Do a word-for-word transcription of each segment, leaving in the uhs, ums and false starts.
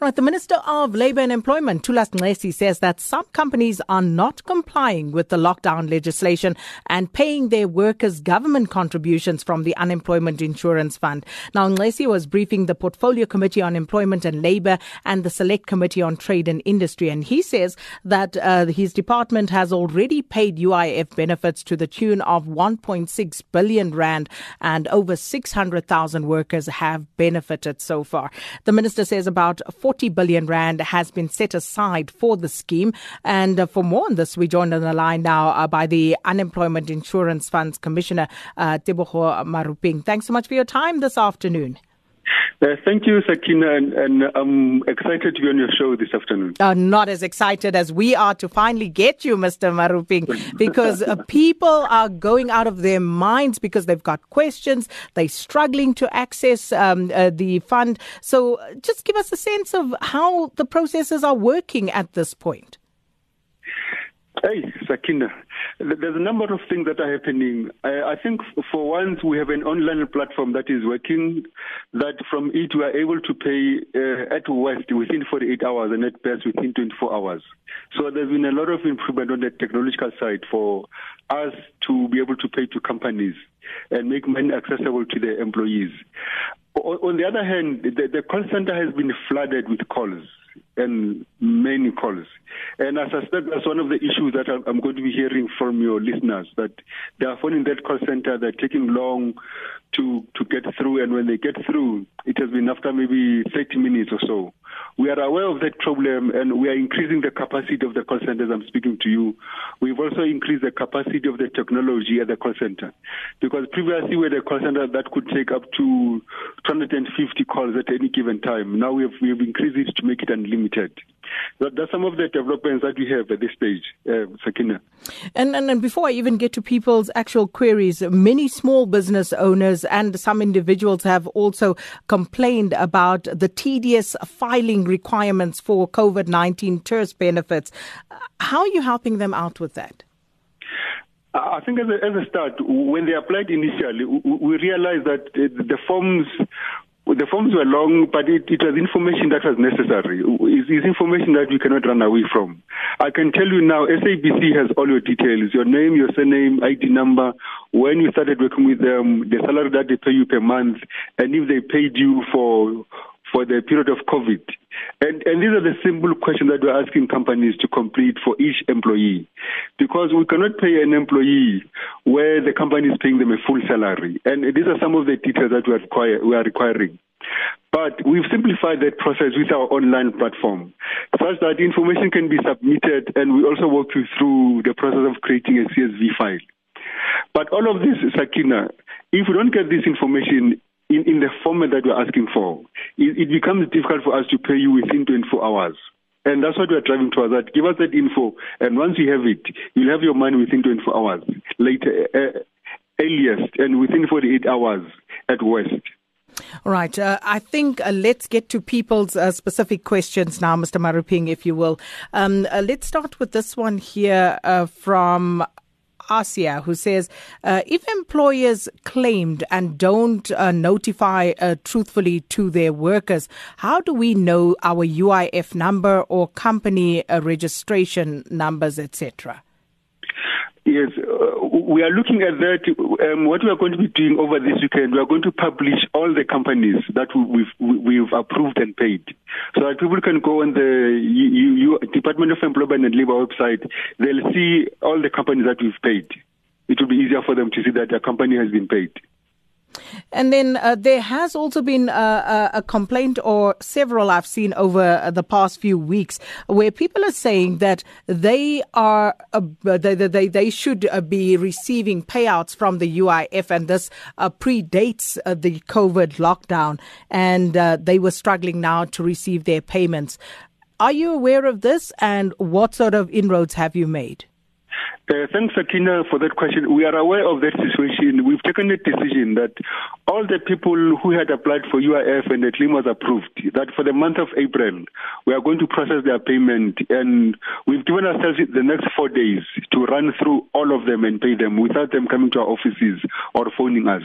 Right, the Minister of Labour and Employment, Thulasi Nxesi, says that some companies are not complying with the lockdown legislation and paying their workers government contributions from the Unemployment Insurance Fund. Now, Nxesi was briefing the Portfolio Committee on Employment and Labour and the Select Committee on Trade and Industry, and he says that uh, his department has already paid U I F benefits to the tune of one point six billion rand, and over six hundred thousand workers have benefited so far. The minister says about forty billion rand has been set aside for the scheme. And uh, for more on this, we joined on the line now uh, by the Unemployment Insurance Fund's Commissioner, uh, Teboho Maruping. Thanks so much for your time this afternoon. Uh, thank you, Sakina, and, and I'm excited to be on your show this afternoon. Uh, not as excited as we are to finally get you, Mister Maruping, because uh, people are going out of their minds because they've got questions. They're struggling to access um, uh, the fund. So just give us a sense of how the processes are working at this point. Hey, Sakina. There's a number of things that are happening. I think for once we have an online platform that is working, that from it we are able to pay uh, at worst within forty-eight hours and at best within twenty-four hours. So there's been a lot of improvement on the technological side for us to be able to pay to companies and make money accessible to their employees. On the other hand, the, the call center has been flooded with calls. And many calls. And I suspect that's one of the issues that I'm going to be hearing from your listeners, that they are phoning that call center, they're taking long to, to get through, and when they get through, it has been after maybe thirty minutes or so. We are aware of that problem, and we are increasing the capacity of the call centers. I'm speaking to you. We've also increased the capacity of the technology at the call center, because previously we had a call center that could take up to two hundred fifty calls at any given time. Now we have, we have increased it to make it unlimited. That, that's some of the developments that we have at this stage, uh, Sakina. And, and and before I even get to people's actual queries, many small business owners and some individuals have also complained about the tedious filing requirements for COVID nineteen TERS benefits. How are you helping them out with that? I think as a, as a start, when they applied initially, we realized that the forms... The forms were long, but it, it was information that was necessary. It's, it's information that we cannot run away from. I can tell you now, S A B C has all your details, your name, your surname, I D number, when you started working with them, the salary that they pay you per month, and if they paid you for for the period of COVID. And, and these are the simple questions that we're asking companies to complete for each employee, because we cannot pay an employee where the company is paying them a full salary. And these are some of the details that we are, require, we are requiring. But we've simplified that process with our online platform, such that information can be submitted, and we also walk you through the process of creating a C S V file. But all of this, Sakina, if we don't get this information In, in the format that we're asking for, it, it becomes difficult for us to pay you within twenty-four hours. And that's what we're driving towards, that. Give us that info, and once you have it, you'll have your money within twenty-four hours, later, uh, earliest, and within forty-eight hours at worst. All right. Uh, I think uh, let's get to people's uh, specific questions now, Mister Maruping, if you will. Um, uh, let's start with this one here uh, from... Asia, who says, uh, if employers claimed and don't uh, notify uh, truthfully to their workers, how do we know our U I F number or company uh, registration numbers, et cetera? Yes, uh, we are looking at that. Um, what we are going to be doing over this weekend, we are going to publish all the companies that we've, we've approved and paid, so that people can go on the U, U, Department of Employment and Labour website. They'll see all the companies that we've paid. It will be easier for them to see that their company has been paid. And then uh, there has also been uh, a complaint, or several I've seen over the past few weeks, where people are saying that they are uh, they, they they should uh, be receiving payouts from the U I F, and this uh, predates uh, the COVID lockdown, and uh, they were struggling now to receive their payments. Are you aware of this, and what sort of inroads have you made? Uh, thanks, Sakina, for that question. We are aware of that situation. We've taken a decision that all the people who had applied for U I F and the claim was approved, that for the month of April, we are going to process their payment. And we've given ourselves the next four days to run through all of them and pay them without them coming to our offices or phoning us.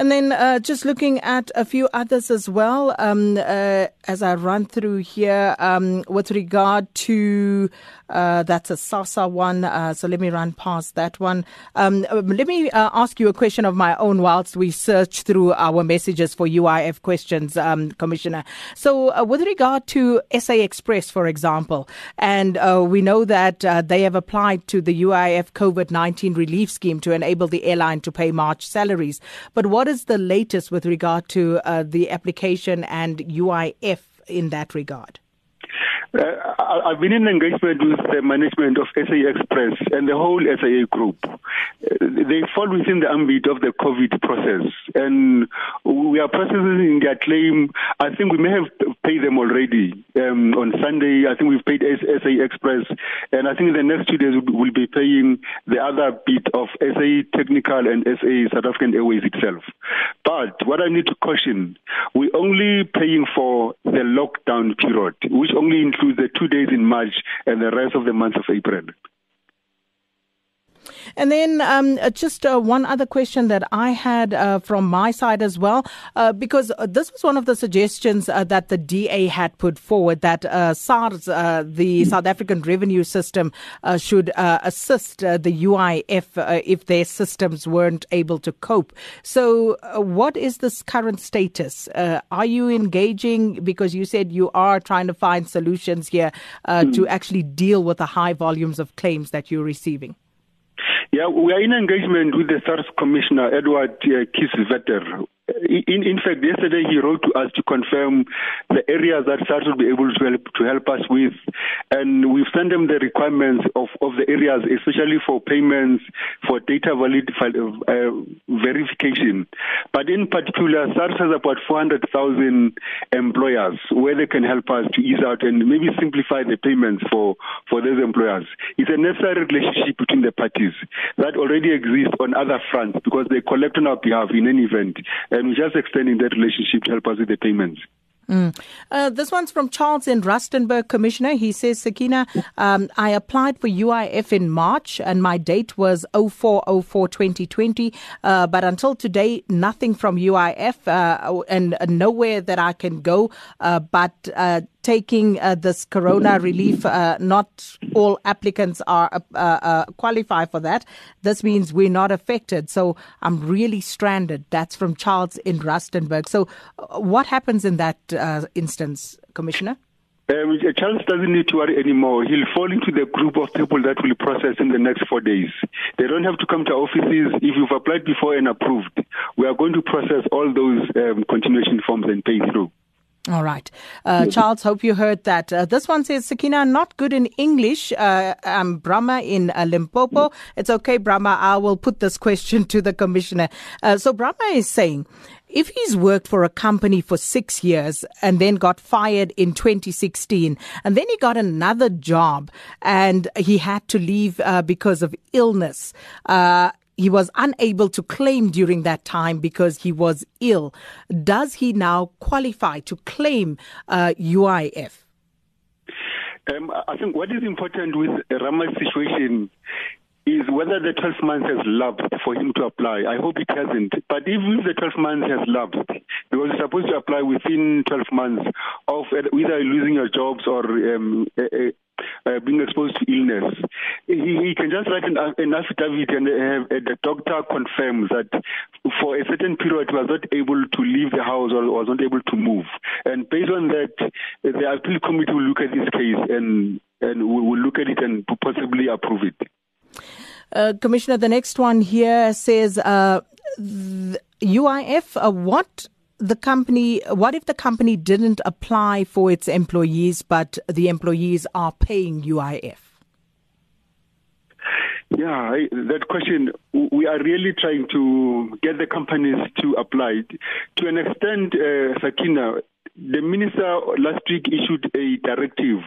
And then uh, just looking at a few others as well, um, uh, as I run through here, um, with regard to, uh, that's a SASA one, uh, so let me run past that one. Um, let me uh, ask you a question of my own whilst we search through our messages for U I F questions, um, Commissioner. So uh, with regard to S A Express, for example, and uh, we know that uh, they have applied to the U I F COVID nineteen relief scheme to enable the airline to pay March salaries. But what is the latest with regard to uh, the application and U I F in that regard? Uh, I've been in engagement with the management of S A Express and the whole S A A group. They fall within the ambit of the COVID process, and we are processing their claim. I think we may have paid them already. Um, on Sunday, I think we've paid S A Express, and I think in the next two days we'll be paying the other bit of S A Technical and S A South African Airways itself. But what I need to caution, we're only paying for the lockdown period, which only includes the two days in March and the rest of the month of April. And then um, just uh, one other question that I had uh, from my side as well, uh, because this was one of the suggestions uh, that the D A had put forward, that uh, SARS, uh, the South African Revenue System, uh, should uh, assist uh, the U I F uh, if their systems weren't able to cope. So uh, what is this current status? Uh, are you engaging, because you said you are trying to find solutions here uh, mm. to actually deal with the high volumes of claims that you're receiving? Yeah, we are in engagement with the SARS Commissioner, Edward uh, Kieswetter. In, in fact, yesterday he wrote to us to confirm the areas that SARS will be able to help, to help us with. And we've sent them the requirements of, of the areas, especially for payments, for data valid, uh, verification. But in particular, SARS has about four hundred thousand employers where they can help us to ease out and maybe simplify the payments for, for those employers. It's a necessary relationship between the parties that already exists on other fronts because they collect on our behalf in any event. And we're just extending that relationship to help us with the payments. Mm. Uh, this one's from Charles in Rustenburg, Commissioner. He says, Sakina, um, I applied for U I F in March and my date was oh four oh four twenty twenty, uh, but until today, nothing from U I F uh, and uh, nowhere that I can go, uh, but uh, taking uh, this corona relief, uh, not all applicants are uh, uh, qualify for that. This means we're not affected. So I'm really stranded. That's from Charles in Rustenburg. So uh, what happens in that Uh, instance, Commissioner? Um, Charles doesn't need to worry anymore. He'll fall into the group of people that will process in the next four days. They don't have to come to our offices. If you've applied before and approved, we are going to process all those um, continuation forms and pay through. All right. Uh, Charles, hope you heard that. Uh, this one says, Sakina, not good in English. Uh, I'm Brahma in uh, Limpopo. It's okay, Brahma. I will put this question to the Commissioner. Uh, so Brahma is saying, if he's worked for a company for six years and then got fired in twenty sixteen, and then he got another job and he had to leave uh, because of illness, uh, he was unable to claim during that time because he was ill. Does he now qualify to claim uh, U I F? Um, I think what is important with Rama's situation is whether the twelve months has lapsed for him to apply. I hope it hasn't. But even if the twelve months has lapsed, because you're supposed to apply within twelve months of either losing your jobs or um, a, a Uh, being exposed to illness, he, he can just write an, an affidavit and uh, the doctor confirms that for a certain period he was not able to leave the house or was not able to move. And based on that, the appeal committee will look at this case and, and we will look at it and possibly approve it. Uh, Commissioner, the next one here says, uh, U I F, uh, what... The company, what if the company didn't apply for its employees, but the employees are paying U I F? Yeah, that question, we are really trying to get the companies to apply. To an extent, uh, Sakina, the minister last week issued a directive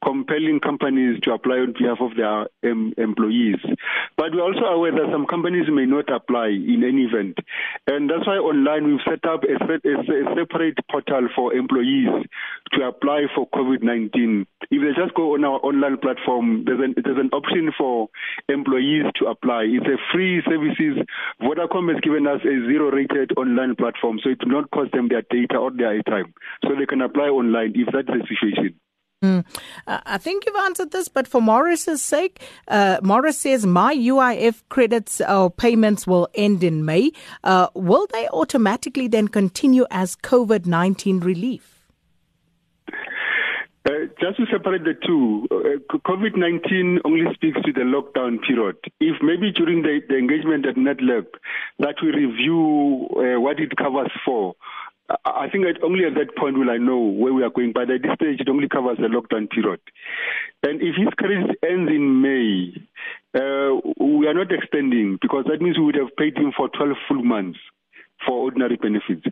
compelling companies to apply on behalf of their um, employees. But we're also aware that some companies may not apply in any event. And that's why online we've set up a, a, a separate portal for employees to apply for COVID nineteen If they just go on our online platform, there's an, there's an option for employees to apply. It's a free services. Vodacom has given us a zero-rated online platform, so it will not cost them their data or their time. So they can apply online if that's the situation. Mm. Uh, I think you've answered this, but for Morris's sake, uh, Morris says, my U I F credits or payments will end in May. Uh, will they automatically then continue as COVID nineteen relief? Uh, just to separate the two, uh, COVID nineteen only speaks to the lockdown period. If maybe during the, the engagement at NetLab that we review uh, what it covers for, I think that only at that point will I know where we are going. But at this stage, it only covers the lockdown period. And if his credit ends in May, uh, we are not extending, because that means we would have paid him for twelve full months for ordinary benefits.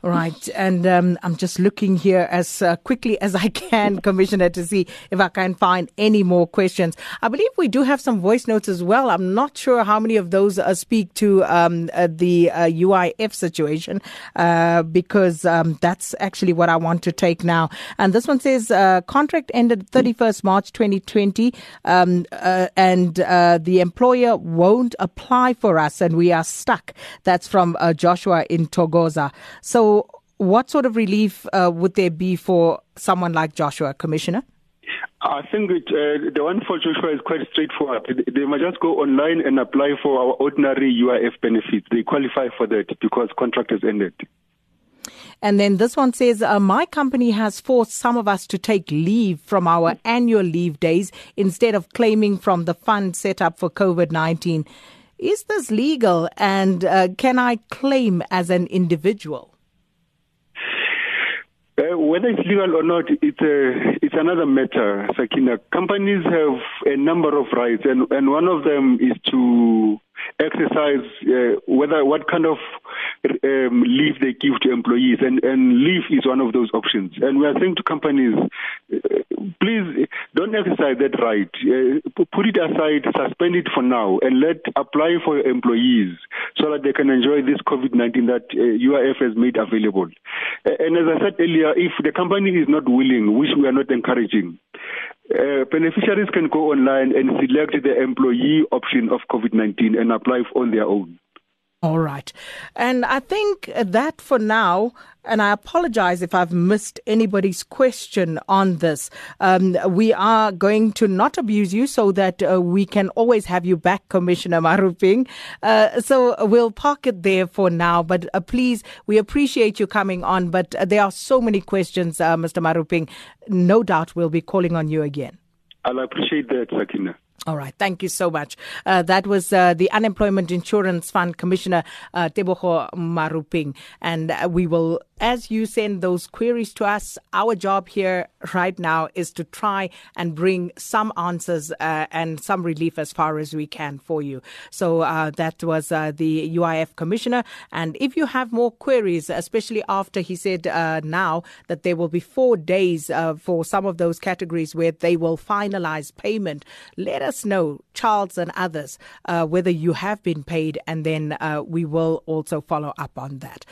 Right, and um, I'm just looking here as uh, quickly as I can, Commissioner, to see if I can find any more questions. I believe we do have some voice notes as well. I'm not sure how many of those uh, speak to um, uh, the uh, U I F situation, uh, because um, that's actually what I want to take now. And this one says, uh, contract ended thirty-first of March twenty twenty, um, uh, and uh, the employer won't apply for us, and we are stuck. That's from uh, Joshua in Togoza. So what sort of relief uh, would there be for someone like Joshua, Commissioner? I think it, uh, the one for Joshua is quite straightforward. They must just go online and apply for our ordinary U I F benefits. They qualify for that because contract has ended. And then this one says, uh, my company has forced some of us to take leave from our annual leave days instead of claiming from the fund set up for COVID nineteen. Is this legal, and uh, can I claim as an individual? Uh, whether it's legal or not, it's a, it's another matter, Sakina. Companies have a number of rights, and, and one of them is to exercise uh, whether what kind of um, leave they give to employees, and, and leave is one of those options. And we are saying to companies, uh, please don't exercise that right. Uh, put it aside, suspend it for now, and let apply for employees so that they can enjoy this COVID nineteen that uh, U I F has made available. And as I said earlier, if the company is not willing, which we are not encouraging, Uh, beneficiaries can go online and select the employee option of COVID nineteen and apply on their own. All right. And I think that for now, and I apologize if I've missed anybody's question on this. Um, we are going to not abuse you so that uh, we can always have you back, Commissioner Maruping. Uh, so we'll park it there for now. But uh, please, we appreciate you coming on. But uh, there are so many questions, uh, Mister Maruping. No doubt we'll be calling on you again. I'll appreciate that, Sakina. All right. Thank you so much. Uh, that was uh, the Unemployment Insurance Fund Commissioner, uh, Teboho Maruping. And uh, we will, as you send those queries to us, our job here right now is to try and bring some answers uh, and some relief as far as we can for you. So uh, that was uh, the U I F Commissioner. And if you have more queries, especially after he said uh, now that there will be four days uh, for some of those categories where they will finalize payment, let us know, Charles and others, uh, whether you have been paid, and then uh, we will also follow up on that.